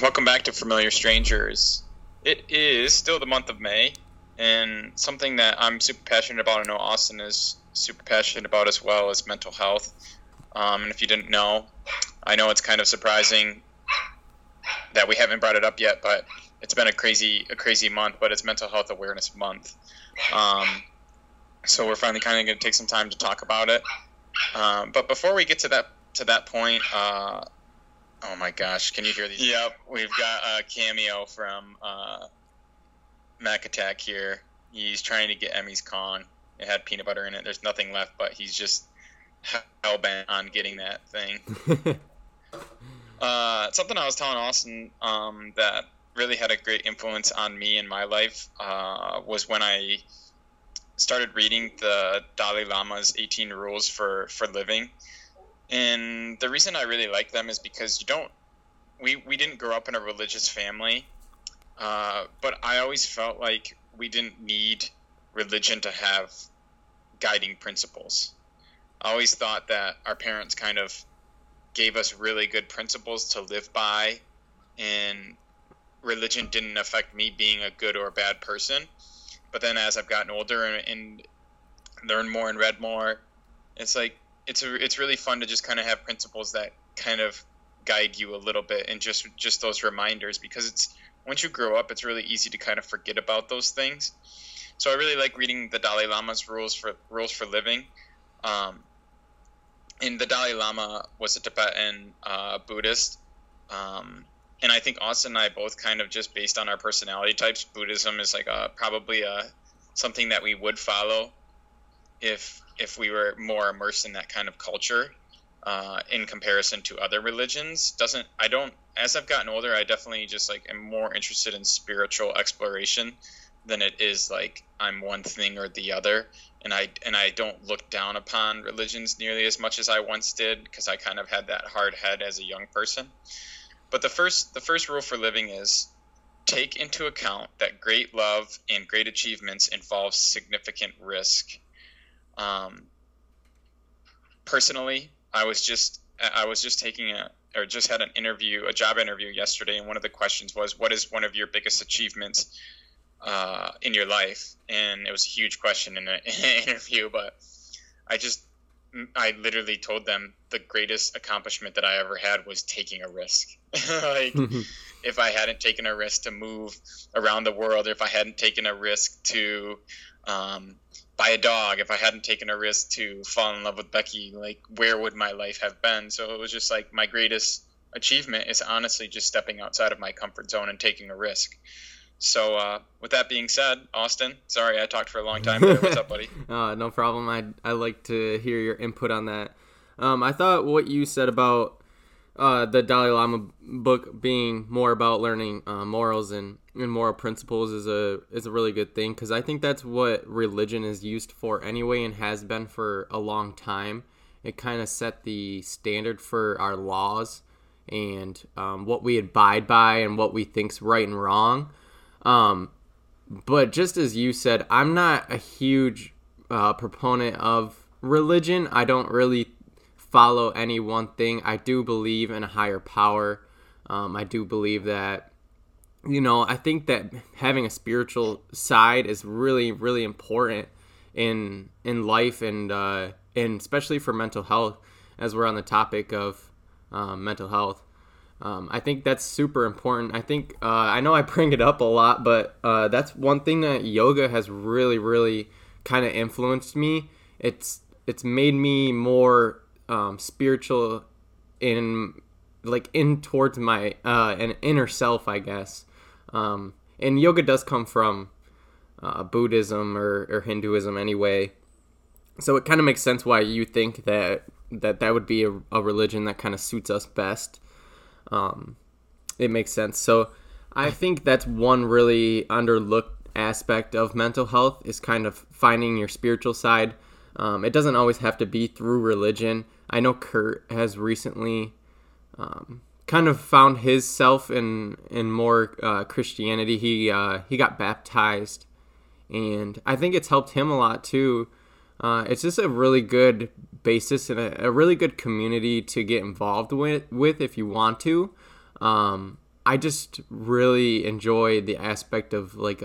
Welcome back to Familiar Strangers. It is still the month of May, and something that I'm super passionate about, I know Austin is super passionate about as well, is mental health. And if you didn't know, I know it's kind of surprising that we haven't brought it up yet, but it's been a crazy month, but it's Mental Health Awareness Month. So we're finally kind of going to take some time to talk about it. But before we get to that point, oh my gosh, can you hear these? Yep, we've got a cameo from MacAttack here. He's trying to get Emmy's Kong. It had peanut butter in it. There's nothing left, but he's just hell bent on getting that thing. Something I was telling Austin that really had a great influence on me in my life was when I started reading the Dalai Lama's 18 Rules for Living. And the reason I really like them is because we didn't grow up in a religious family, but I always felt like we didn't need religion to have guiding principles. I always thought that our parents kind of gave us really good principles to live by, and religion didn't affect me being a good or a bad person. But then as I've gotten older and learned more and read more, it's like, it's really fun to just kind of have principles that kind of guide you a little bit, and just those reminders, because it's, once you grow up, it's really easy to kind of forget about those things. So I really like reading the Dalai Lama's Rules for Living. And the Dalai Lama was a Tibetan Buddhist. And I think Austin and I both kind of, just based on our personality types, Buddhism is like probably something that we would follow if we were more immersed in that kind of culture in comparison to other religions. As I've gotten older, I definitely just like am more interested in spiritual exploration than it is like I'm one thing or the other. And I don't look down upon religions nearly as much as I once did, because I kind of had that hard head as a young person. But the first rule for living is take into account that great love and great achievements involve significant risk. Personally, I was just had a job interview yesterday, and one of the questions was, what is one of your biggest achievements in your life? And it was a huge question in an interview, but I literally told them the greatest accomplishment that I ever had was taking a risk. Like, if I hadn't taken a risk to move around the world, or if I hadn't taken a risk to buy a dog, if I hadn't taken a risk to fall in love with Becky, like, where would my life have been? So it was just like, my greatest achievement is honestly just stepping outside of my comfort zone and taking a risk. So with that being said, Austin, sorry I talked for a long time there. What's up, buddy? No problem. I like to hear your input on that. I thought what you said about the Dalai Lama book being more about learning morals and moral principles is a really good thing, because I think that's what religion is used for anyway, and has been for a long time. It kind of set the standard for our laws and what we abide by and what we think's right and wrong. But just as you said, I'm not a huge proponent of religion. I don't really follow any one thing. I do believe in a higher power. I do believe that, I think that having a spiritual side is really, really important in life, and especially for mental health, as we're on the topic of mental health. I think that's super important. I think, I know I bring it up a lot, but that's one thing that yoga has really, really kind of influenced me. It's made me more spiritual in towards my an inner self, I guess. And yoga does come from Buddhism or Hinduism anyway. So it kind of makes sense why you think that would be a religion that kind of suits us best. It makes sense. So I think that's one really underlooked aspect of mental health, is kind of finding your spiritual side. It doesn't always have to be through religion. I know Kurt has recently kind of found his self in more Christianity. He got baptized, and I think it's helped him a lot too. It's just a really good basis and a really good community to get involved with if you want to. I just really enjoy the aspect of like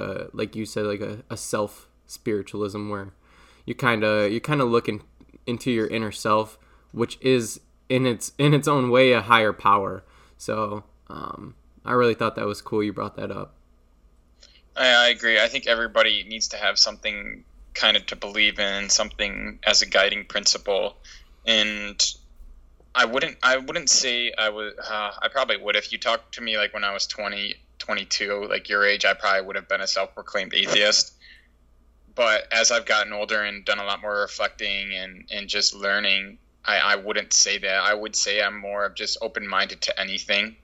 you said, a self spiritualism where you kind of look into your inner self, which is in its own way a higher power. So I really thought that was cool. You brought that up. I agree. I think everybody needs to have something kind of to believe in, something as a guiding principle. And I wouldn't say I would. I probably would. If you talked to me like when I was 20, 22, like your age, I probably would have been a self-proclaimed atheist. But as I've gotten older and done a lot more reflecting and just learning, I wouldn't say that. I would say I'm more of just open-minded to anything.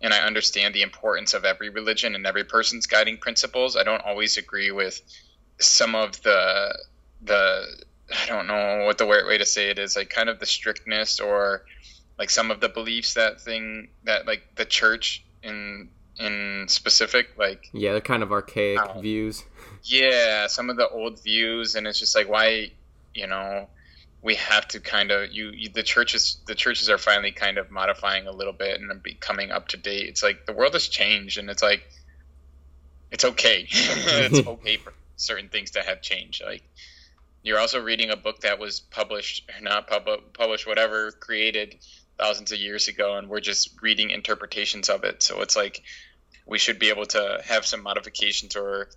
And I understand the importance of every religion and every person's guiding principles. I don't always agree with some of the I don't know what the right way to say it is, like kind of the strictness or like some of the beliefs that like the church in specific, like, yeah, they're kind of archaic views. Yeah. Some of the old views. And it's just like, why, we have to kind of, the churches are finally kind of modifying a little bit and becoming up to date. It's like the world has changed and it's like, it's okay. It's okay for certain things to have changed. Like, you're also reading a book that was created thousands of years ago, and we're just reading interpretations of it. So it's like we should be able to have some modifications, or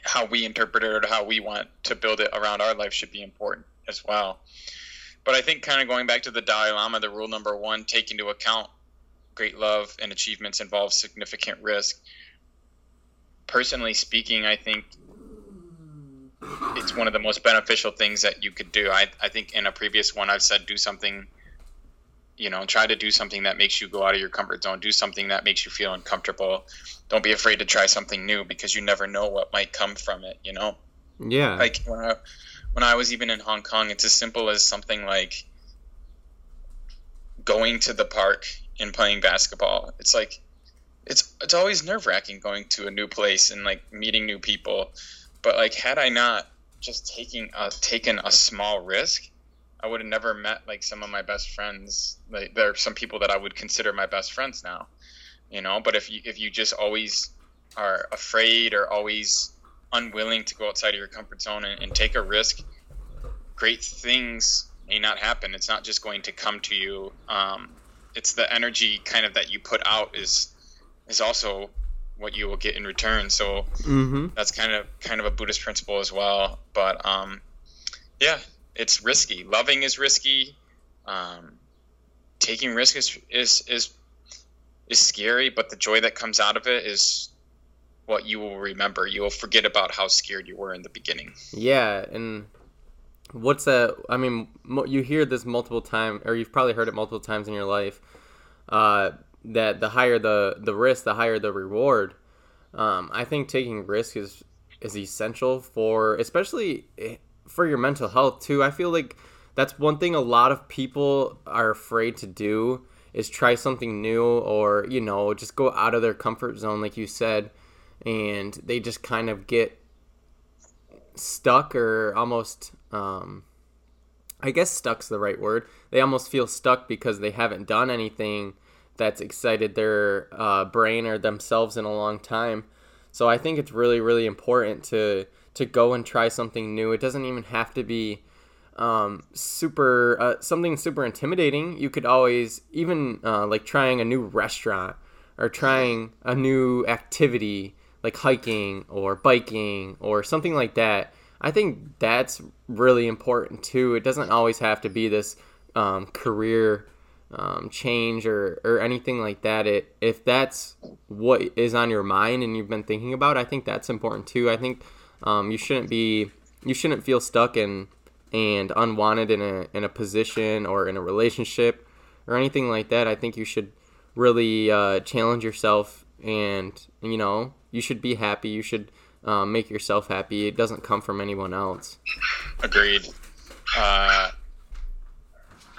how we interpret it or how we want to build it around our life should be important as well. But I think kind of going back to the Dalai Lama, the rule number one, take into account great love and achievements involve significant risk. Personally speaking, I think it's one of the most beneficial things that you could do. I think in a previous one, I've said, do something, try to do something that makes you go out of your comfort zone, do something that makes you feel uncomfortable. Don't be afraid to try something new because you never know what might come from it, Yeah. Like when I was even in Hong Kong, it's as simple as something like going to the park and playing basketball. It's like, it's always nerve-wracking going to a new place and like meeting new people. But like, had I not just taken a small risk, I would have never met like some of my best friends. Like, there are some people that I would consider my best friends now, But if you just always are afraid or always unwilling to go outside of your comfort zone and take a risk, great things may not happen. It's not just going to come to you. It's the energy kind of that you put out is also what you will get in return. So That's kind of a Buddhist principle as well. But yeah, it's risky. Loving is risky. Taking risk is scary, but the joy that comes out of it is what you will remember. You will forget about how scared you were in the beginning. Yeah. And what's that? I mean, you hear this multiple times, or you've probably heard it multiple times in your life, that the higher the risk, the higher the reward. I think taking risk is essential especially for your mental health too. I feel like that's one thing a lot of people are afraid to do is try something new or, just go out of their comfort zone, like you said, and they just kind of get stuck or almost, I guess stuck's the right word. They almost feel stuck because they haven't done anything that's excited their brain or themselves in a long time. So I think it's really, really important to go and try something new. It doesn't even have to be something super intimidating. You could always, even like trying a new restaurant or trying a new activity like hiking or biking or something like that. I think that's really important too. It doesn't always have to be this career change or anything like that. If that's what is on your mind and you've been thinking about, I think that's important too. I think you shouldn't feel stuck and unwanted in a position or in a relationship or anything like that. I think you should really challenge yourself, and you should be happy. You should make yourself happy. It doesn't come from anyone else. Agreed.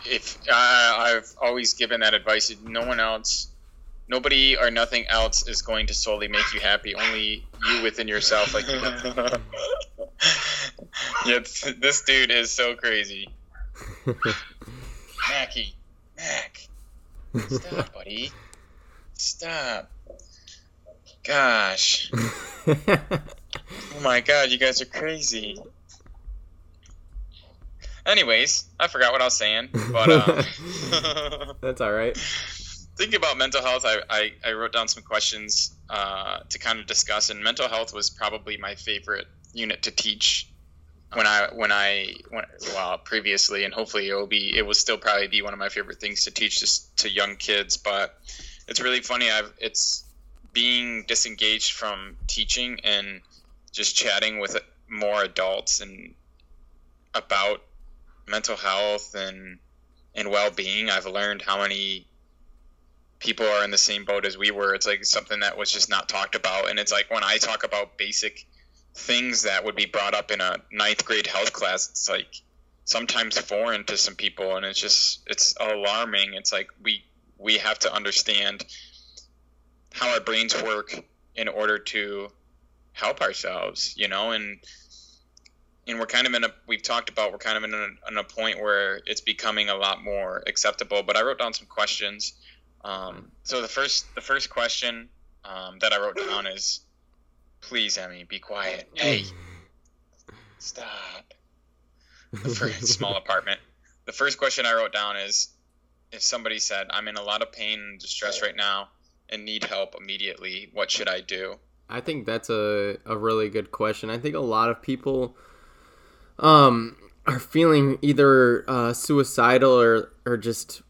If I've always given that advice, nobody or nothing else is going to solely make you happy. Only you within yourself. Like, yeah, this dude is so crazy. Mac, stop, buddy. Stop. Gosh. Oh my god, you guys are crazy. Anyways, I forgot what I was saying, but that's all right. Thinking about mental health, I wrote down some questions to kind of discuss, and mental health was probably my favorite unit to teach previously, and hopefully it will still probably be one of my favorite things to teach just to young kids. But it's really funny. It's being disengaged from teaching and just chatting with more adults and about mental health and well-being. I've learned how many people are in the same boat as we were. It's like something that was just not talked about. And it's like when I talk about basic things that would be brought up in a 9th grade health class, it's like sometimes foreign to some people. And it's alarming. It's like we have to understand how our brains work in order to help ourselves, and we're kind of in a point where it's becoming a lot more acceptable. But I wrote down some questions. So the first question that I wrote down is, please, Emmy, be quiet. Hey, stop. Small apartment. The first question I wrote down is, if somebody said, I'm in a lot of pain and distress right now and need help immediately, what should I do? I think that's a really good question. I think a lot of people are feeling either suicidal or just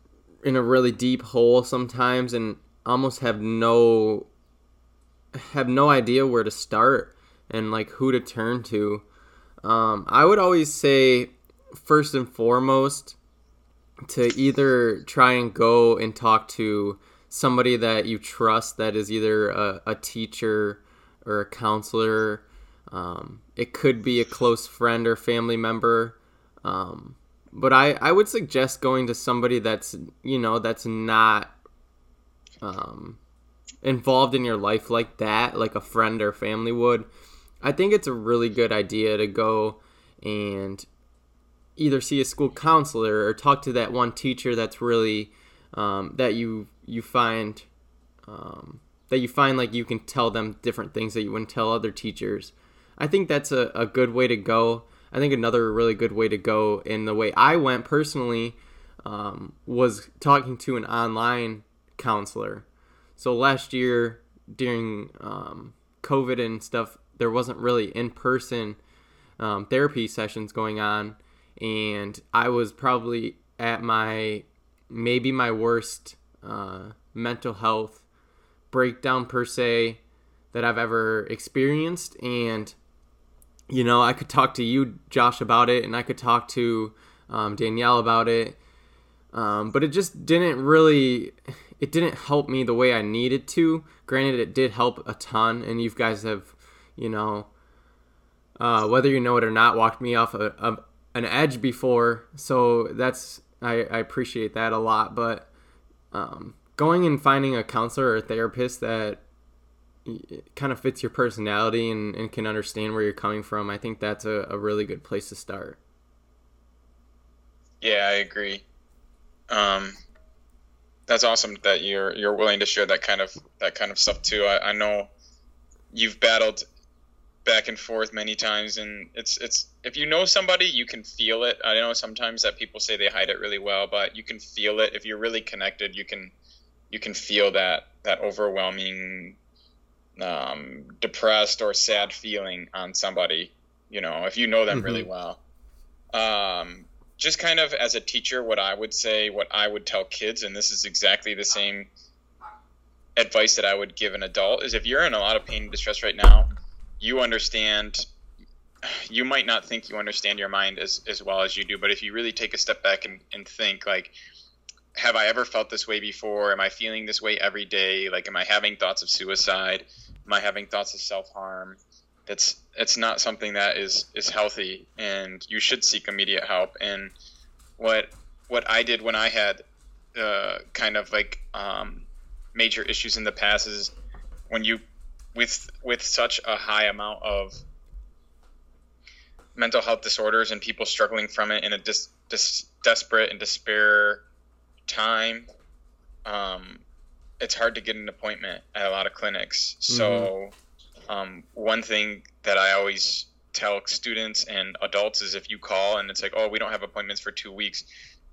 in a really deep hole sometimes, and almost have no idea where to start and like who to turn to. I would always say first and foremost to either try and go and talk to somebody that you trust, that is either a teacher or a counselor. It could be a close friend or family member. But I would suggest going to somebody that's not involved in your life like that, like a friend or family would. I think it's a really good idea to go and either see a school counselor or talk to that one teacher that's really that you find like you can tell them different things that you wouldn't tell other teachers. I think that's a good way to go. I think another really good way to go, and the way I went personally, was talking to an online counselor. So last year during COVID and stuff, there wasn't really in-person therapy sessions going on, and I was probably at my worst mental health breakdown per se that I've ever experienced. And I could talk to you, Josh, about it, and I could talk to Danielle about it, but it just didn't help me the way I needed to. Granted, it did help a ton, and you guys have, whether you know it or not, walked me off an edge before, so that's I appreciate that a lot. But going and finding a counselor or a therapist that it kind of fits your personality and can understand where you're coming from, I think that's a really good place to start. Yeah, I agree. That's awesome that you're willing to share that kind of stuff too. I know you've battled back and forth many times, and it's if you know somebody, you can feel it. I know sometimes that people say they hide it really well, but you can feel it. If you're really connected, you can feel that overwhelming depressed or sad feeling on somebody, if you know them really well. Just kind of as a teacher, what I would tell kids, and this is exactly the same advice that I would give an adult, is if you're in a lot of pain and distress right now, you might not think you understand your mind as well as you do, but if you really take a step back and think, like, have I ever felt this way before? Am I feeling this way every day? Like, am I having thoughts of suicide? Am I having thoughts of self-harm? It's not something that is healthy, and you should seek immediate help. And what I did when I had major issues in the past is when you with such a high amount of mental health disorders and people struggling from it in a desperate and despair time, it's hard to get an appointment at a lot of clinics. So one thing that I always tell students and adults is if you call and it's like, oh, we don't have appointments for 2 weeks,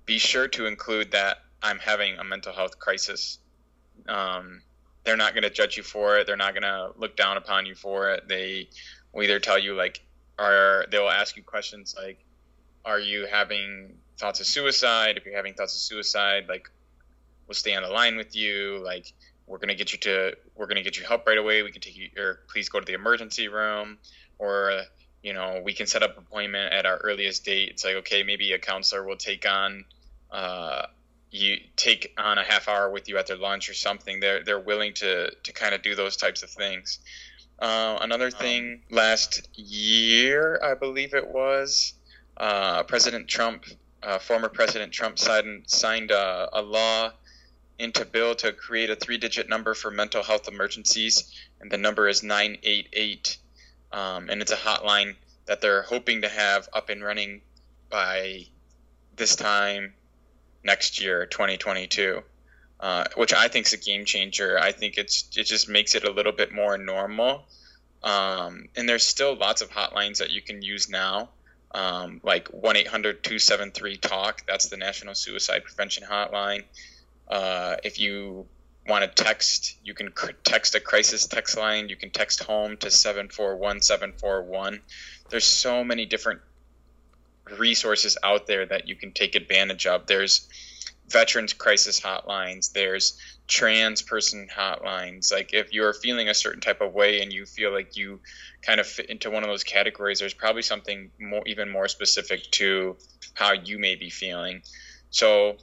be sure to include that I'm having a mental health crisis. They're not going to judge you for it. They're not going to look down upon you for it. They will either tell you like, or they will ask you questions like, are you having thoughts of suicide? If you're having thoughts of suicide, like, we'll stay on the line with you. Like, we're going to get you help right away. We can take you, or please go to the emergency room, or, you know, we can set up an appointment at our earliest date. It's like, okay, maybe a counselor will take on a half hour with you at their lunch or something. They're willing to kind of do those types of things. Another thing, last year, I believe it was, former President Trump signed a law into bill to create a 3-digit number for mental health emergencies, and the number is 988, and it's a hotline that they're hoping to have up and running by this time next year, 2022, which I think is a game changer. I think it just makes it a little bit more normal, and there's still lots of hotlines that you can use now. Like 1-800-273-TALK, that's the National Suicide Prevention Hotline. If you want to text, you can text a crisis text line. You can text home to 741-741. There's so many different resources out there that you can take advantage of. There's veterans crisis hotlines. There's trans person hotlines. Like if you're feeling a certain type of way and you feel like you kind of fit into one of those categories, there's probably something more, even more specific to how you may be feeling. So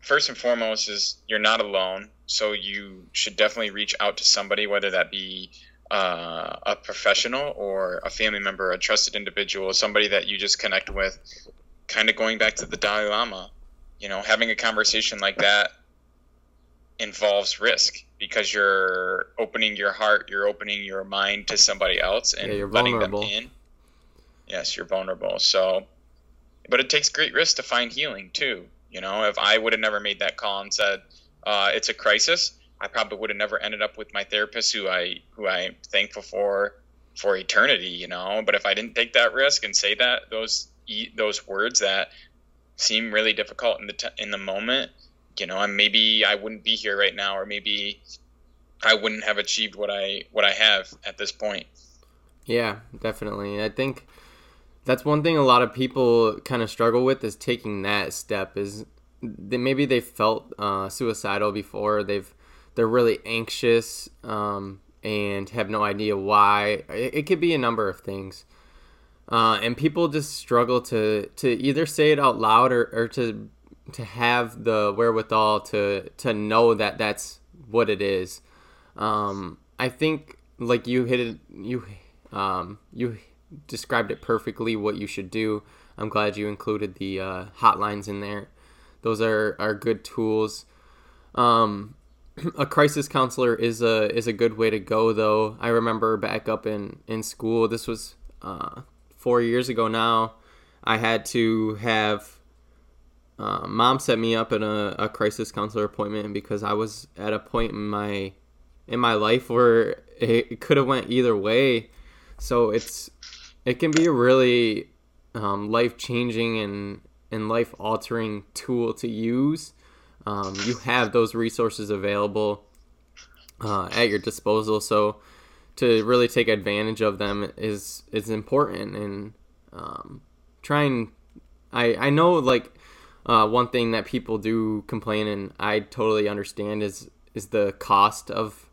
first and foremost is you're not alone. So you should definitely reach out to somebody, whether that be a professional or a family member, a trusted individual, somebody that you just connect with. Kind of going back to the Dalai Lama, you know, having a conversation like that involves risk because you're opening your heart, you're opening your mind to somebody else, and you're letting them in. Yes, you're vulnerable. So, but it takes great risk to find healing too. You know, if I would have never made that call and said it's a crisis, I probably would have never ended up with my therapist, who I am thankful for eternity. You know, but if I didn't take that risk and say that those words that seem really difficult in the moment, you know, and maybe I wouldn't be here right now, or maybe I wouldn't have achieved what I have at this point. Yeah, definitely. I think that's one thing a lot of people kind of struggle with is taking that step. Is that maybe they felt suicidal before, they're really anxious and have no idea why. It could be a number of things. And people just struggle to either say it out loud or to have the wherewithal to know that that's what it is. I think like you described it perfectly what you should do. I'm glad you included the hotlines in there. Those are good tools. A crisis counselor is a good way to go though. I remember back up in school, this was 4 years ago now, I had to have mom set me up in a crisis counselor appointment because I was at a point in my life where it could have went either way. So it can be a really life-changing and life-altering tool to use. You have those resources available at your disposal, so to really take advantage of them is important. And I know like one thing that people do complain, and I totally understand, is the cost of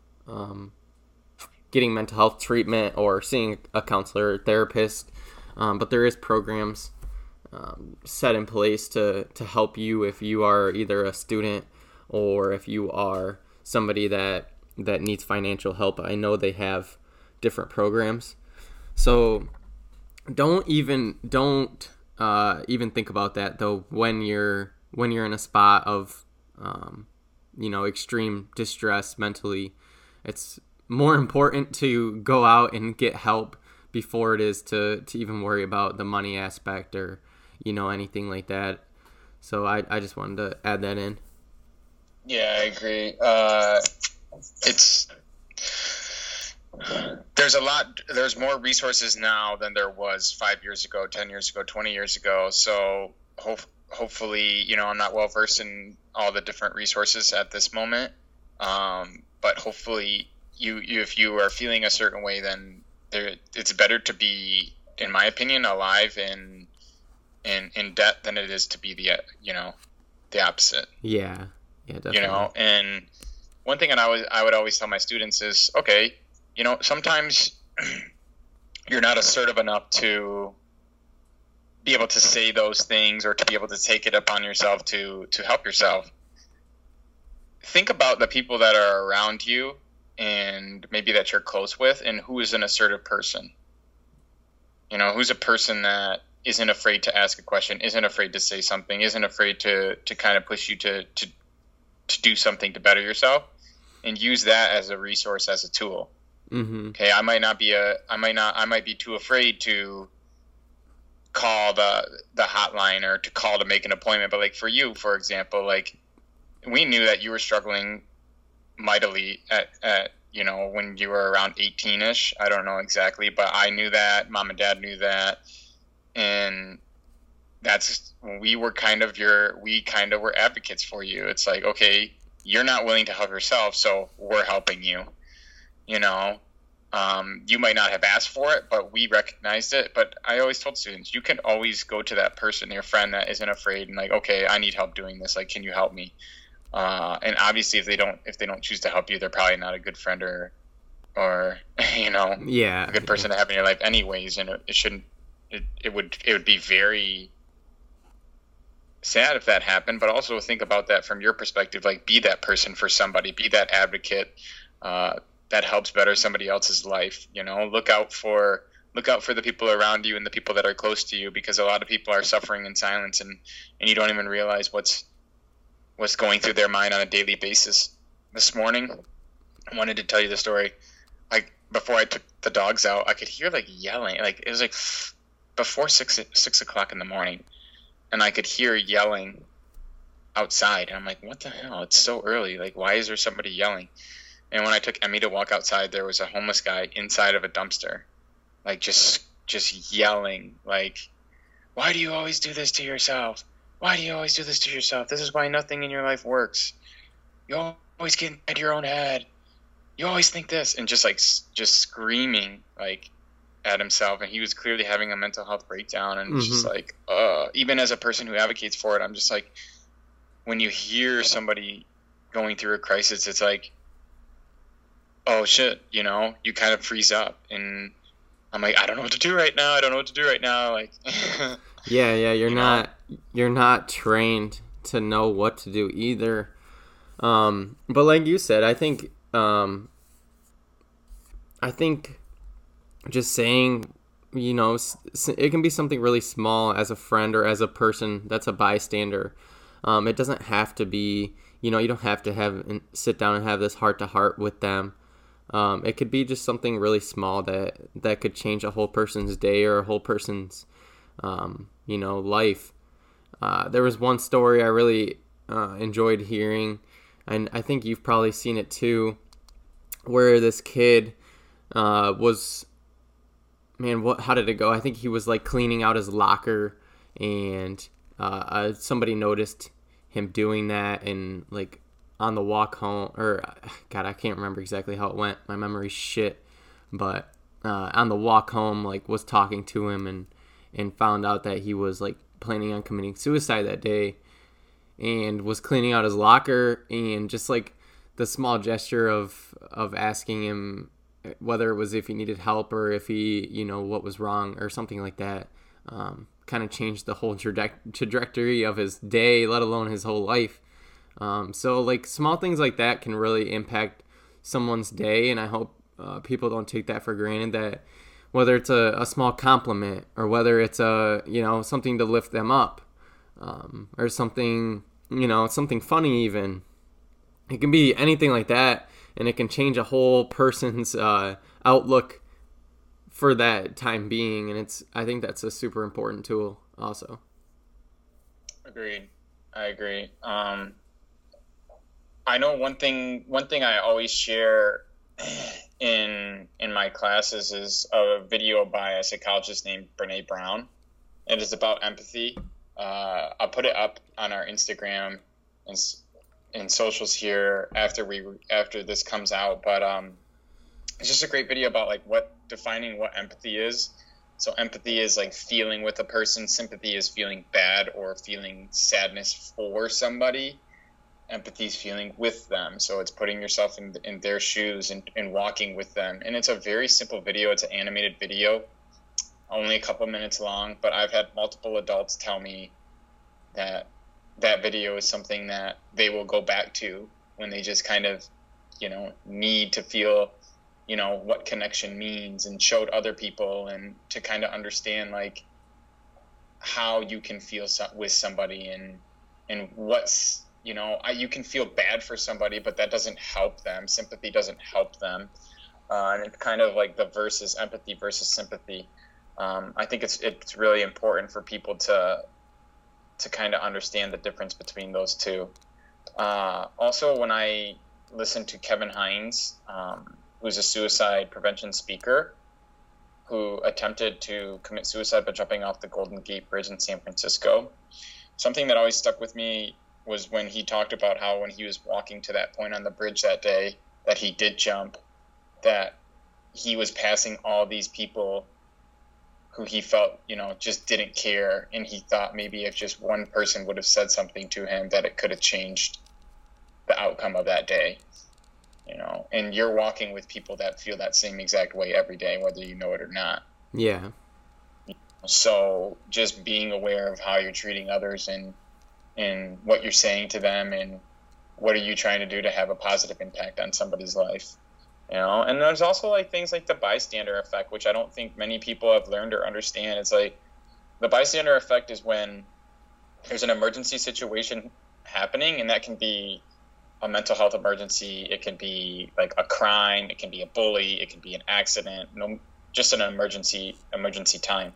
getting mental health treatment or seeing a counselor or therapist, but there is programs set in place to help you if you are either a student or if you are somebody that needs financial help. I know they have different programs, so don't even think about that though when you're in a spot of you know, extreme distress mentally. It's more important to go out and get help before it is to even worry about the money aspect or, you know, anything like that. So I just wanted to add that in. Yeah, I agree. There's more resources now than there was 5 years ago, 10 years ago, 20 years ago. So hopefully, you know, I'm not well versed in all the different resources at this moment. But hopefully you if you are feeling a certain way, then it's better to be, in my opinion, alive and in debt than it is to be the opposite. Yeah. Yeah, definitely. You know, and one thing that I would always tell my students is, okay, you know, sometimes you're not assertive enough to be able to say those things or to be able to take it upon yourself to help yourself. Think about the people that are around you and maybe that you're close with, and who is an assertive person. You know, who's a person that isn't afraid to ask a question, isn't afraid to say something, isn't afraid to kind of push you to do something to better yourself, and use that as a resource, as a tool. Mm-hmm. Okay. I might be too afraid to call the hotline or to call to make an appointment. But like for you, for example, like we knew that you were struggling mightily at you know, when you were around 18 ish, I don't know exactly, but I knew that mom and dad knew that. And we kind of were advocates for you. It's like, okay, you're not willing to help yourself, so we're helping you. You know, you might not have asked for it, but we recognized it. But I always told students, you can always go to that person, your friend that isn't afraid, and like, okay, I need help doing this. Like, can you help me? And obviously, if they don't choose to help you, they're probably not a good friend or you know, a good person to have in your life, anyways. And it shouldn't. It would be very sad if that happened, but also think about that from your perspective. Like, be that person for somebody, be that advocate that helps better somebody else's life. You know, look out for the people around you and the people that are close to you, because a lot of people are suffering in silence, and you don't even realize what's going through their mind on a daily basis. This morning, I wanted to tell you the story. Before I took the dogs out, I could hear like yelling. Like, it was like before 6 o'clock in the morning. And I could hear yelling outside. And I'm like, what the hell? It's so early. Like, why is there somebody yelling? And when I took Emmy to walk outside, there was a homeless guy inside of a dumpster. Like, just yelling. Like, why do you always do this to yourself? Why do you always do this to yourself? This is why nothing in your life works. You always get inside your own head. You always think this. And just screaming, like, at himself, and he was clearly having a mental health breakdown. And mm-hmm. just like, even as a person who advocates for it, I'm just like, when you hear somebody going through a crisis, it's like, oh shit, you know, you kind of freeze up. And I'm like, I don't know what to do right now. Like, yeah. You're not trained to know what to do either. But like you said, I think just saying, you know, it can be something really small as a friend or as a person that's a bystander. It doesn't have to be, you know, you don't have to sit down and have this heart to heart with them. It could be just something really small that could change a whole person's day or a whole person's, you know, life. There was one story I really enjoyed hearing, and I think you've probably seen it too, where this kid was... Man, how did it go? I think he was like cleaning out his locker, and somebody noticed him doing that, and like on the walk home, or God, I can't remember exactly how it went. My memory's shit. But on the walk home, like, was talking to him and found out that he was like planning on committing suicide that day, and was cleaning out his locker, and just like the small gesture of asking him whether it was if he needed help or if he, you know, what was wrong or something like that, kind of changed the whole trajectory of his day, let alone his whole life. So, like, small things like that can really impact someone's day, and I hope people don't take that for granted, that whether it's a small compliment or whether it's a, you know, something to lift them up, or something, you know, something funny even. It can be anything like that. And it can change a whole person's outlook for that time being. And I think that's a super important tool also. Agreed. I agree. I know one thing I always share in my classes is a video by a psychologist named Brené Brown. It is about empathy. I'll put it up on our Instagram and socials here after this comes out. But it's just a great video about like defining what empathy is. So empathy is like feeling with a person. Sympathy is feeling bad or feeling sadness for somebody. Empathy is feeling with them. So it's putting yourself in their shoes and walking with them. And it's a very simple video. It's an animated video, only a couple minutes long. But I've had multiple adults tell me that video is something that they will go back to when they just kind of, need to feel, what connection means, and showed other people and to kind of understand like how you can feel with somebody and what's, you can feel bad for somebody, but that doesn't help them. Sympathy doesn't help them. And it's kind of like the versus empathy versus sympathy. I think it's really important for people to kind of understand the difference between those two. Also, when I listened to Kevin Hines, who's a suicide prevention speaker, who attempted to commit suicide by jumping off the Golden Gate Bridge in San Francisco, something that always stuck with me was when he talked about how when he was walking to that point on the bridge that day that he did jump, that he was passing all these people who he felt, just didn't care. And he thought maybe if just one person would have said something to him, that it could have changed the outcome of that day, and you're walking with people that feel that same exact way every day, whether you know it or not. Yeah. So just being aware of how you're treating others and what you're saying to them and what are you trying to do to have a positive impact on somebody's life. And there's also like things like the bystander effect, which I don't think many people have learned or understand. It's like the bystander effect is when there's an emergency situation happening, and that can be a mental health emergency. It can be like a crime. It can be a bully. It can be an accident. No, just an emergency time.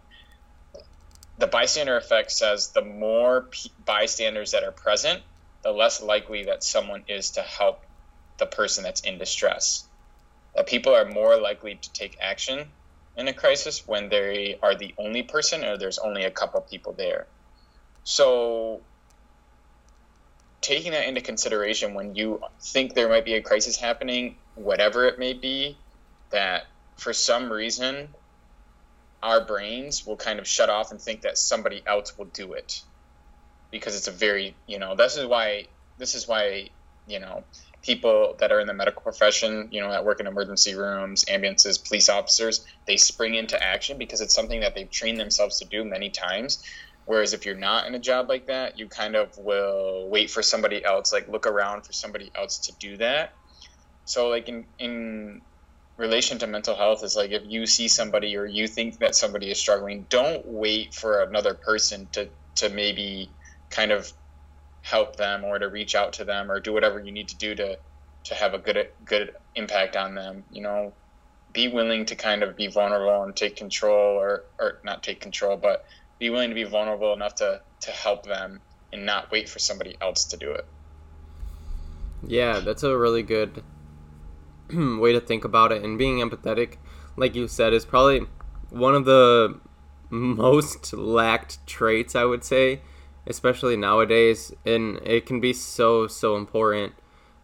The bystander effect says the more bystanders that are present, the less likely that someone is to help the person that's in distress. That people are more likely to take action in a crisis when they are the only person or there's only a couple people there. So taking that into consideration when you think there might be a crisis happening, whatever it may be, that for some reason our brains will kind of shut off and think that somebody else will do it, because it's a very, this is why people that are in the medical profession, that work in emergency rooms, ambulances, police officers, they spring into action because it's something that they've trained themselves to do many times. Whereas if you're not in a job like that, you kind of will wait for somebody else, like look around for somebody else to do that. So like in relation to mental health is like if you see somebody or you think that somebody is struggling, don't wait for another person to maybe kind of help them or to reach out to them or do whatever you need to do to have a good impact on them. Be willing to kind of be vulnerable and take control or not take control, but be willing to be vulnerable enough to help them and not wait for somebody else to do it. Yeah, that's a really good way to think about it. And being empathetic, like you said, is probably one of the most lacked traits, I would say, especially nowadays. And it can be so important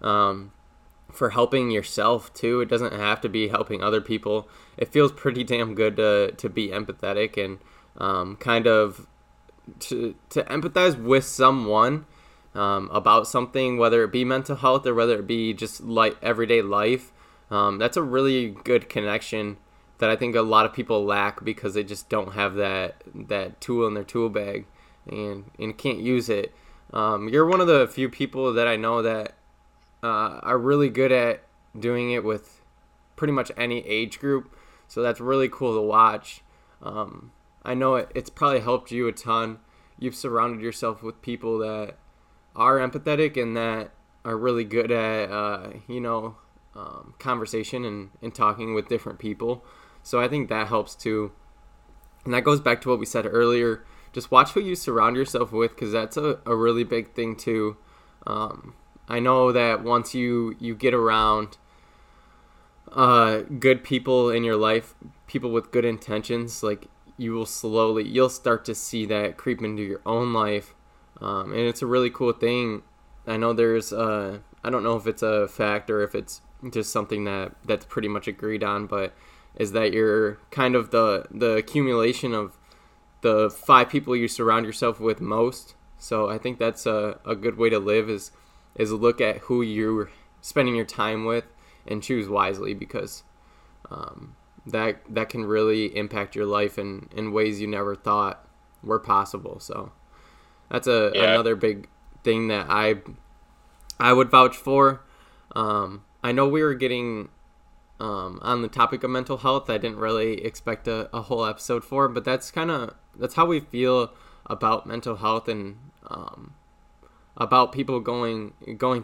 for helping yourself too. It doesn't have to be helping other people. It feels pretty damn good to be empathetic and kind of to empathize with someone about something, whether it be mental health or whether it be just like everyday life. That's a really good connection that I think a lot of people lack because they just don't have that tool in their tool bag and can't use it. You're one of the few people that I know that are really good at doing it with pretty much any age group. So that's really cool to watch. I know it's probably helped you a ton. You've surrounded yourself with people that are empathetic and that are really good at, conversation and talking with different people. So I think that helps too. And that goes back to what we said earlier. Just watch who you surround yourself with, because that's a really big thing too. I know that once you get around good people in your life, people with good intentions, like you'll start to see that creep into your own life. And it's a really cool thing. I know there's I don't know if it's a fact or if it's just something that's pretty much agreed on, but is that you're kind of the accumulation of the 5 people you surround yourself with most. So I think that's a good way to live is look at who you're spending your time with and choose wisely, because that can really impact your life in ways you never thought were possible. So that's another big thing that I would vouch for. I know we were getting on the topic of mental health. I didn't really expect a whole episode for, but that's how we feel about mental health and about people going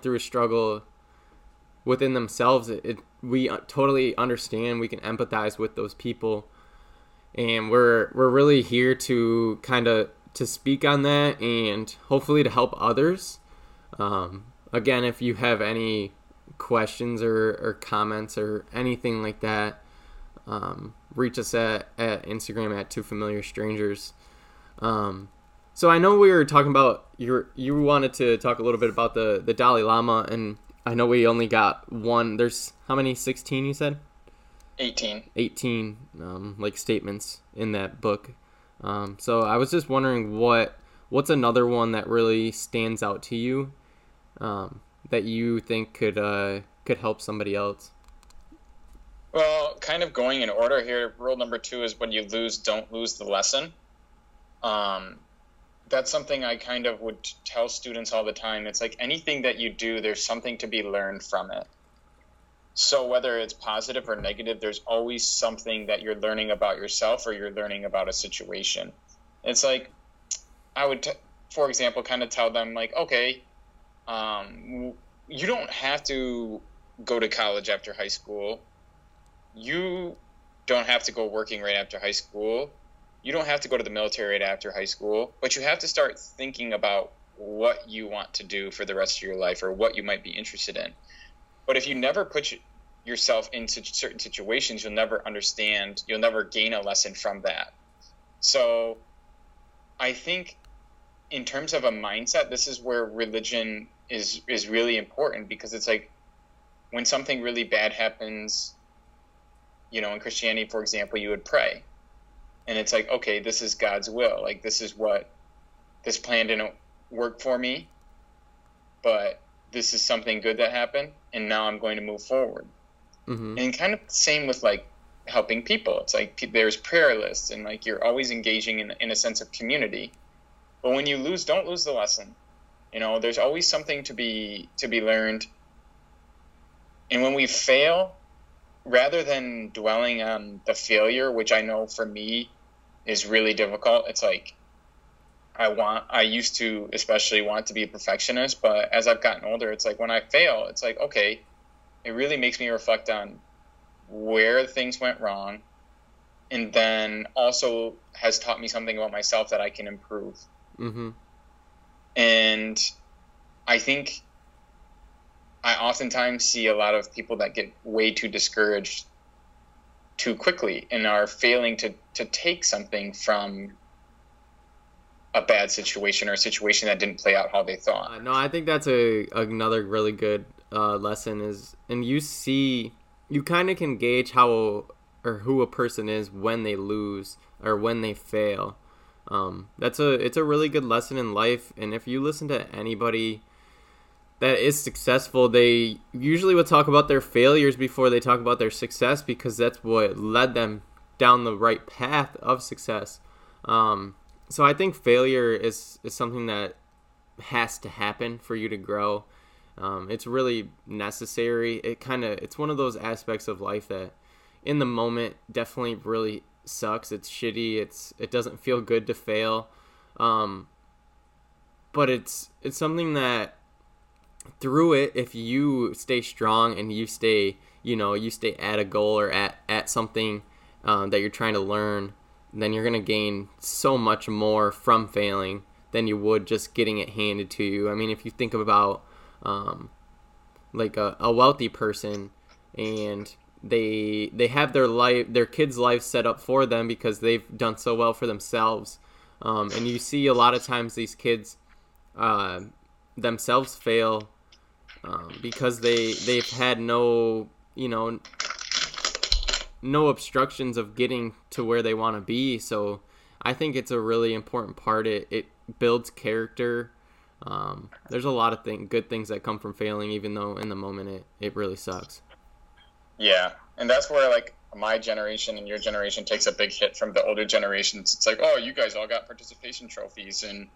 through a struggle within themselves. We totally understand. We can empathize with those people, and we're really here to kind of to speak on that and hopefully to help others. Again, if you have any questions or comments or anything like that, reach us at Instagram at @2familiarstrangers. So I know we were talking about you wanted to talk a little bit about the Dalai Lama, and I know we only got one. There's how many? 16 you said? 18 like statements in that book. So I was just wondering what's another one that really stands out to you, that you think could help somebody else? Well, kind of going in order here, rule number 2 is when you lose, don't lose the lesson. That's something I kind of would tell students all the time. It's like anything that you do, there's something to be learned from it. So whether it's positive or negative, there's always something that you're learning about yourself or you're learning about a situation. It's like I would, for example, kind of tell them like, okay, you don't have to go to college after high school. You don't have to go working right after high school. You don't have to go to the military right after high school, but you have to start thinking about what you want to do for the rest of your life or what you might be interested in. But if you never put yourself into certain situations, you'll never understand, you'll never gain a lesson from that. So I think in terms of a mindset, this is where religion is really important, because it's like when something really bad happens, you know, in Christianity, for example, you would pray. And it's like, okay, this is God's will. Like, this is what this plan didn't work for me, but this is something good that happened, and now I'm going to move forward. Mm-hmm. And kind of same with like helping people. It's like there's prayer lists, and like you're always engaging in a sense of community. But when you lose, don't lose the lesson. You know, there's always something to be learned. And when we fail, rather than dwelling on the failure, which I know for me is really difficult, it's like I used to especially want to be a perfectionist, but as I've gotten older, it's like when I fail, it's like, okay, it really makes me reflect on where things went wrong, and then also has taught me something about myself that I can improve. Mm-hmm. And I think I oftentimes see a lot of people that get way too discouraged too quickly and are failing to take something from a bad situation or a situation that didn't play out how they thought. No, I think that's another really good lesson is, and you kind of can gauge how or who a person is when they lose or when they fail. It's a really good lesson in life. And if you listen to anybody that is successful, they usually will talk about their failures before they talk about their success, because that's what led them down the right path of success. So I think failure is something that has to happen for you to grow. It's really necessary. It's one of those aspects of life that in the moment definitely really sucks. It's shitty. It doesn't feel good to fail. But it's something that through it, if you stay strong and you stay at a goal or at something that you're trying to learn, then you're going to gain so much more from failing than you would just getting it handed to you. I mean, if you think about like a wealthy person, and they have their life, their kids' life set up for them because they've done so well for themselves. And you see a lot of times these kids themselves fail because they've had no obstructions of getting to where they want to be. So I think it's a really important part. It builds character. There's a lot of good things that come from failing, even though in the moment it really sucks. Yeah, and that's where like my generation and your generation takes a big hit from the older generations. It's like, oh, you guys all got participation trophies, and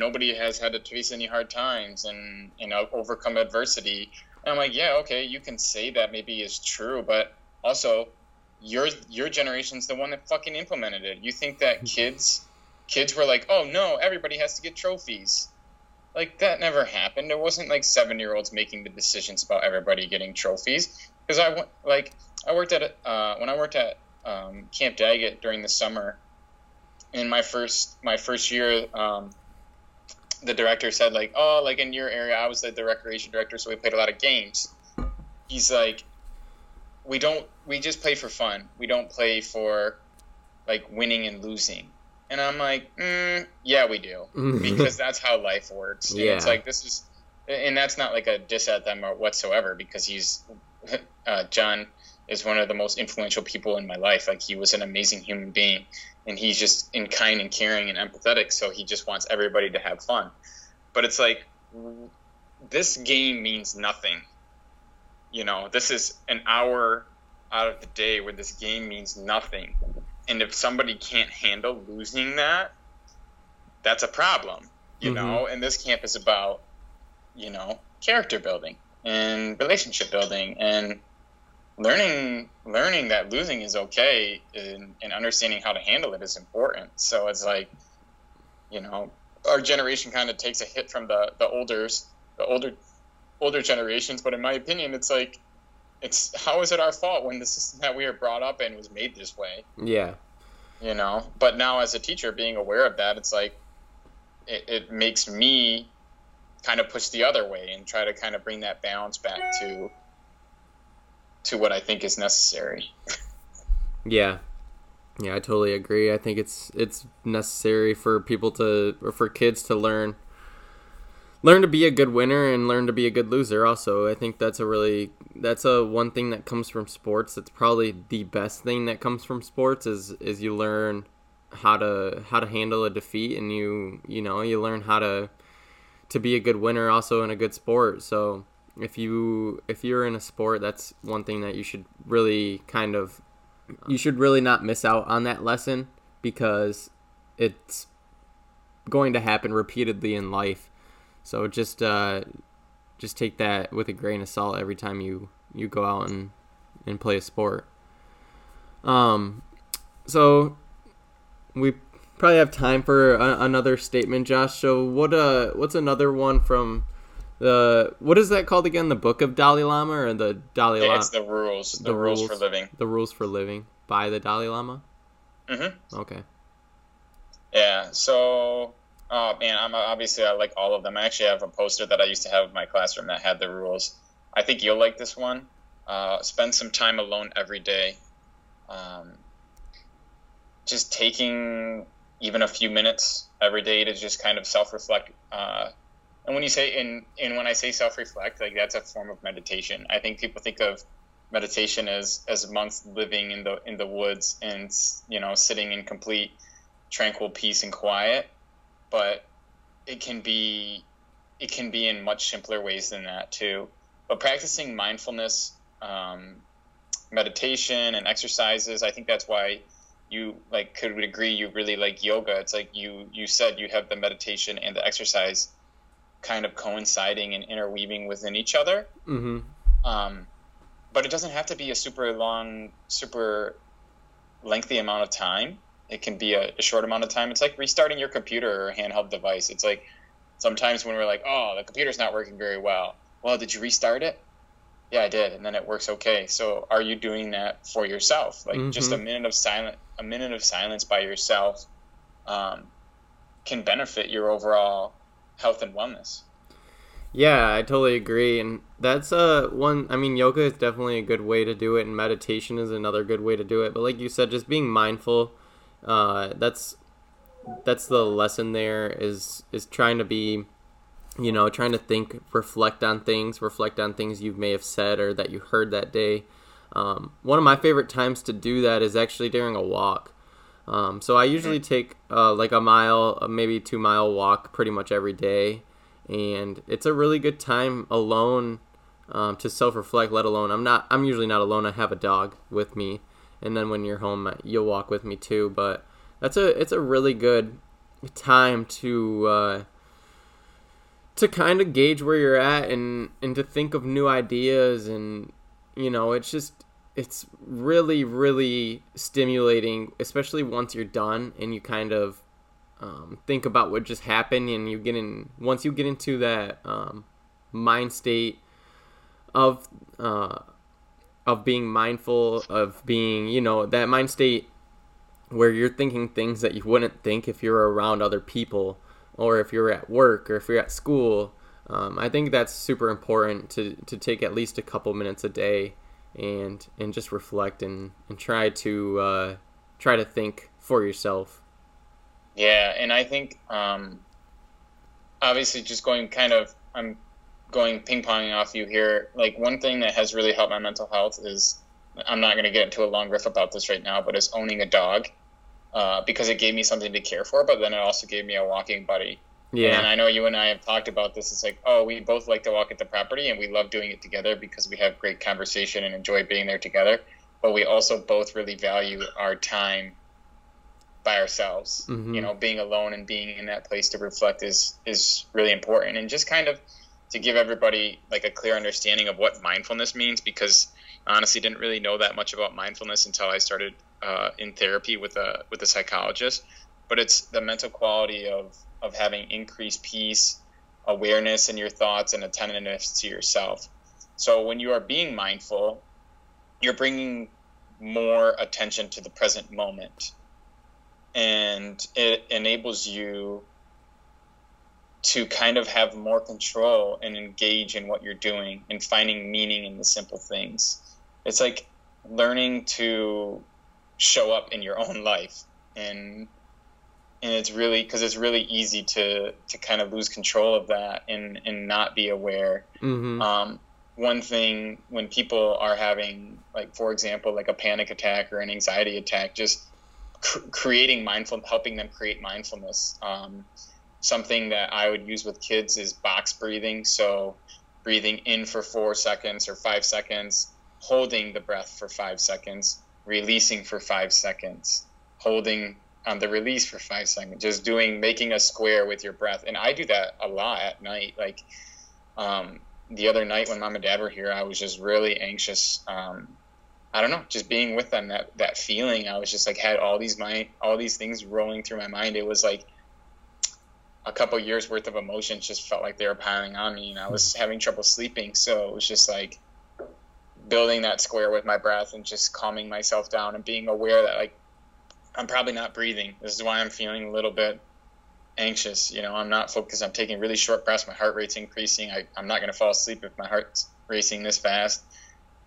nobody has had to face any hard times and overcome adversity. And I'm like, yeah, okay, you can say that maybe is true, but also your generation's the one that fucking implemented it. You think that kids were like, oh no, everybody has to get trophies. Like, that never happened. It wasn't like 7-year-olds making the decisions about everybody getting trophies. Because I worked at when I worked at Camp Daggett during the summer, in my first year, the director said, like, oh, like in your area, I was the recreation director, so we played a lot of games. He's like, we just play for fun. We don't play for like winning and losing. And I'm like, yeah, we do, because that's how life works. And yeah. It's like, and that's not like a diss at them whatsoever, because John is one of the most influential people in my life. Like, he was an amazing human being, and he's just kind and caring and empathetic. So he just wants everybody to have fun. But it's like, this game means nothing. This is an hour out of the day where this game means nothing. And if somebody can't handle losing that, that's a problem, you know? And this camp is about, character building and relationship building and learning that losing is okay, and understanding how to handle it is important. So it's like, our generation kind of takes a hit from the older generations. But in my opinion, it's like, how is it our fault when the system that we are brought up in was made this way? Yeah. But now as a teacher, being aware of that, it's like, it makes me kind of push the other way and try to kind of bring that balance back to what I think is necessary. Yeah. Yeah, I totally agree. I think it's necessary for kids to learn to be a good winner and learn to be a good loser also. I think that's one thing that comes from sports. That's probably the best thing that comes from sports is you learn how to handle a defeat, and you learn how to be a good winner also in a good sport. So if you're in a sport, that's one thing that you should really not miss out on that lesson, because it's going to happen repeatedly in life. So just take that with a grain of salt every time you go out and play a sport. So we probably have time for another statement, Josh. So what's another one from what is that called again? The Book of Dalai Lama, or the Dalai Lama? It's the rules. The rules for living. The rules for living by the Dalai Lama. Mm-hmm. Okay. Yeah. So. Oh man, I like all of them. I actually have a poster that I used to have in my classroom that had the rules. I think you'll like this one. Spend some time alone every day. Just taking even a few minutes every day to just kind of self-reflect. And when you say when I say self-reflect, like, that's a form of meditation. I think people think of meditation as monks living in the woods and sitting in complete tranquil peace and quiet. But it can be in much simpler ways than that too. But practicing mindfulness, meditation, and exercises, I think that's why you like could agree you really like yoga. It's like you said you have the meditation and the exercise kind of coinciding and interweaving within each other. Mm-hmm. But it doesn't have to be a super long, super lengthy amount of time. It can be a short amount of time. It's like restarting your computer or a handheld device. It's like sometimes when we're like, oh, the computer's not working very well. Well, did you restart it? Yeah, I did. And then it works okay. So are you doing that for yourself? Like, mm-hmm. Just a minute of silence by yourself can benefit your overall health and wellness. Yeah, I totally agree. And that's one, I mean, yoga is definitely a good way to do it, and meditation is another good way to do it. But like you said, just being mindful, that's the lesson there, is trying to be, you know, trying to think, reflect on things you may have said or that you heard that day. One of my favorite times to do that is actually during a walk. So I usually take like a mile, maybe 2-mile walk pretty much every day. And it's a really good time alone to self-reflect, let alone, I'm usually not alone. I have a dog with me. And then when you're home, you'll walk with me too. But it's a really good time to kind of gauge where you're at and to think of new ideas. And, you know, it's really, really stimulating, especially once you're done and you kind of think about what just happened, and once you get into that mind state of being mindful, of being, you know, that mind state where you're thinking things that you wouldn't think if you're around other people, or if you're at work, or if you're at school. I think that's super important to take at least a couple minutes a day and just reflect and try to think for yourself. Yeah, and I think obviously just I'm going ping-ponging off you here. Like, one thing that has really helped my mental health is, I'm not going to get into a long riff about this right now, but it's owning a dog, because it gave me something to care for, but then it also gave me a walking buddy. Yeah. And I know you and I have talked about this. It's like, oh, we both like to walk at the property, and we love doing it together because we have great conversation and enjoy being there together. But we also both really value our time by ourselves. Mm-hmm. You know, being alone and being in that place to reflect is really important. And just kind of to give everybody like a clear understanding of what mindfulness means, because I honestly didn't really know that much about mindfulness until I started in therapy with a psychologist. But it's the mental quality of having increased peace, awareness in your thoughts, and attentiveness to yourself. So when you are being mindful, you're bringing more attention to the present moment, and it enables you to kind of have more control and engage in what you're doing and finding meaning in the simple things. It's like learning to show up in your own life, and it's really, because it's really easy to kind of lose control of that and not be aware. Mm-hmm. One thing, when people are having, like, for example, like a panic attack or an anxiety attack, just helping them create mindfulness. Something that I would use with kids is box breathing. So breathing in for 4 seconds or 5 seconds, holding the breath for 5 seconds, releasing for 5 seconds, holding the release for 5 seconds, just making a square with your breath. And I do that a lot at night. Like, the other night when mom and dad were here, I was just really anxious. I don't know, just being with them, that feeling, I was just like, had all these things rolling through my mind. It was like a couple years worth of emotions just felt like they were piling on me, and I was having trouble sleeping. So it was just like building that square with my breath and just calming myself down and being aware that, like, I'm probably not breathing. This is why I'm feeling a little bit anxious. You know, I'm not focused. I'm taking really short breaths. My heart rate's increasing. I'm not going to fall asleep if my heart's racing this fast.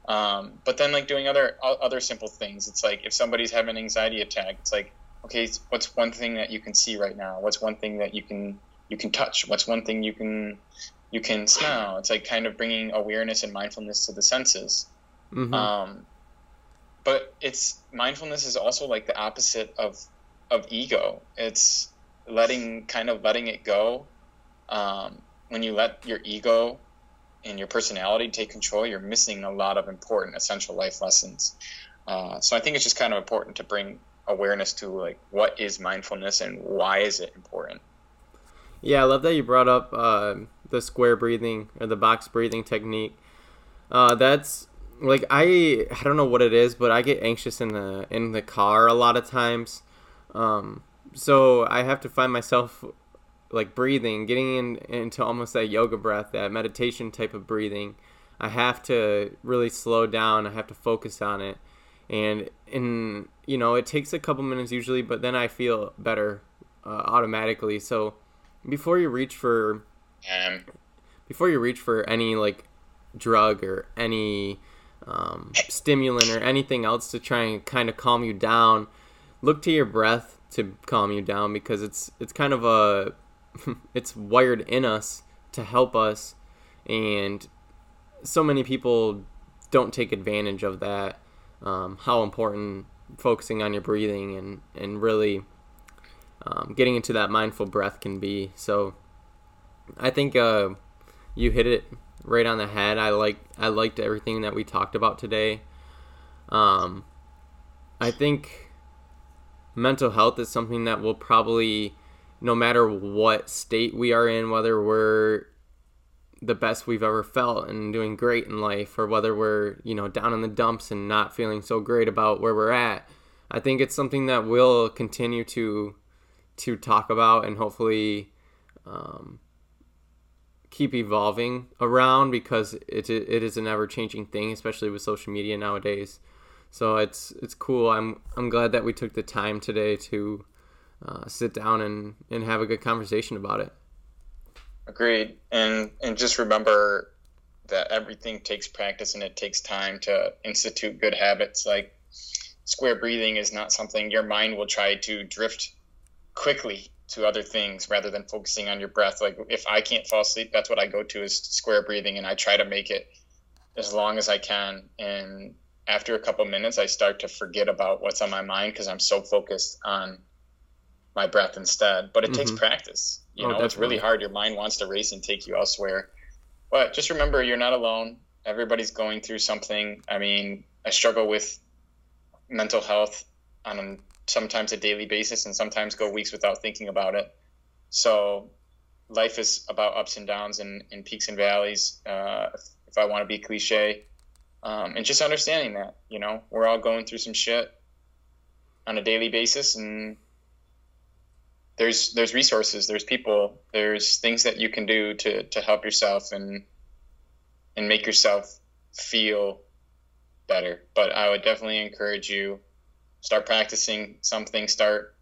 But then, like, doing other simple things. It's like, if somebody's having an anxiety attack, it's like, okay, what's one thing that you can see right now? What's one thing that you can touch? What's one thing you can smell? It's like kind of bringing awareness and mindfulness to the senses. Mm-hmm. But mindfulness is also like the opposite of ego. It's letting it go. When you let your ego and your personality take control, you're missing a lot of important essential life lessons. So I think it's just kind of important to bring awareness to, like, what is mindfulness and why is it important? Yeah, I love that you brought up the square breathing or the box breathing technique. That's, like, I don't know what it is, but I get anxious in the car a lot of times. So I have to find myself, like, breathing, getting into almost that yoga breath, that meditation type of breathing. I have to really slow down. I have to focus on it. And you know, it takes a couple minutes usually, but then I feel better automatically. So before you reach for... before you reach for any like drug or any stimulant or anything else to try and kind of calm you down, look to your breath to calm you down, because it's kind of a it's wired in us to help us, and so many people don't take advantage of that, how important focusing on your breathing and really getting into that mindful breath can be. So I think you hit it right on the head. I liked everything that we talked about today. I think mental health is something that will probably, no matter what state we are in, whether we're the best we've ever felt and doing great in life, or whether we're, you know, down in the dumps and not feeling so great about where we're at, I think it's something that we'll continue to talk about and hopefully keep evolving around, because it is an ever-changing thing, especially with social media nowadays. So it's cool. I'm glad that we took the time today to sit down and have a good conversation about it. Agreed. And just remember that everything takes practice and it takes time to institute good habits. Like, square breathing is not something — your mind will try to drift quickly to other things rather than focusing on your breath. Like, if I can't fall asleep, that's what I go to, is square breathing, and I try to make it as long as I can. And after a couple minutes, I start to forget about what's on my mind because I'm so focused on my breath instead. But it takes practice. You know, it's really hard. Your mind wants to race and take you elsewhere. But just remember, you're not alone. Everybody's going through something. I mean, I struggle with mental health on sometimes a daily basis, and sometimes go weeks without thinking about it. So life is about ups and downs and peaks and valleys, if I want to be cliche. And just understanding that, you know, we're all going through some shit on a daily basis, and there's resources, there's people, there's things that you can do to help yourself and make yourself feel better. But I would definitely encourage you, start practicing something, start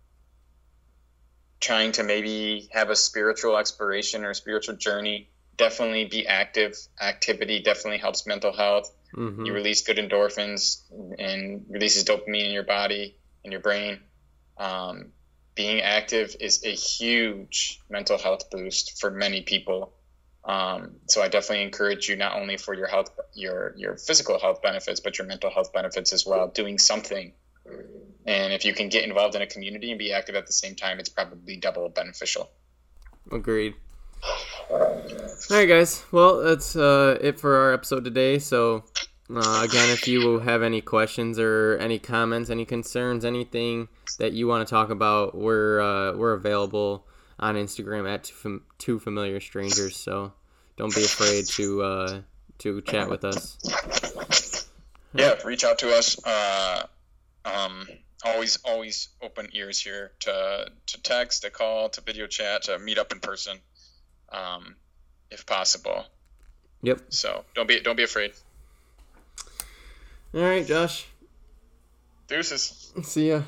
trying to maybe have a spiritual exploration or a spiritual journey. Definitely be active. Activity definitely helps mental health. Mm-hmm. You release good endorphins and releases dopamine in your body and your brain. Being active is a huge mental health boost for many people. So I definitely encourage you, not only for your health, your physical health benefits, but your mental health benefits as well, doing something. And if you can get involved in a community and be active at the same time, it's probably double beneficial. Agreed. All right, guys. Well, that's it for our episode today. So again, if you have any questions or any comments, any concerns, anything that you want to talk about, we're available on Instagram at Two Familiar Strangers. So don't be afraid to chat with us. Yeah, reach out to us. Always open ears here to text, to call, to video chat, to meet up in person, if possible. Yep. So don't be afraid. All right, Josh. Deuces. See ya.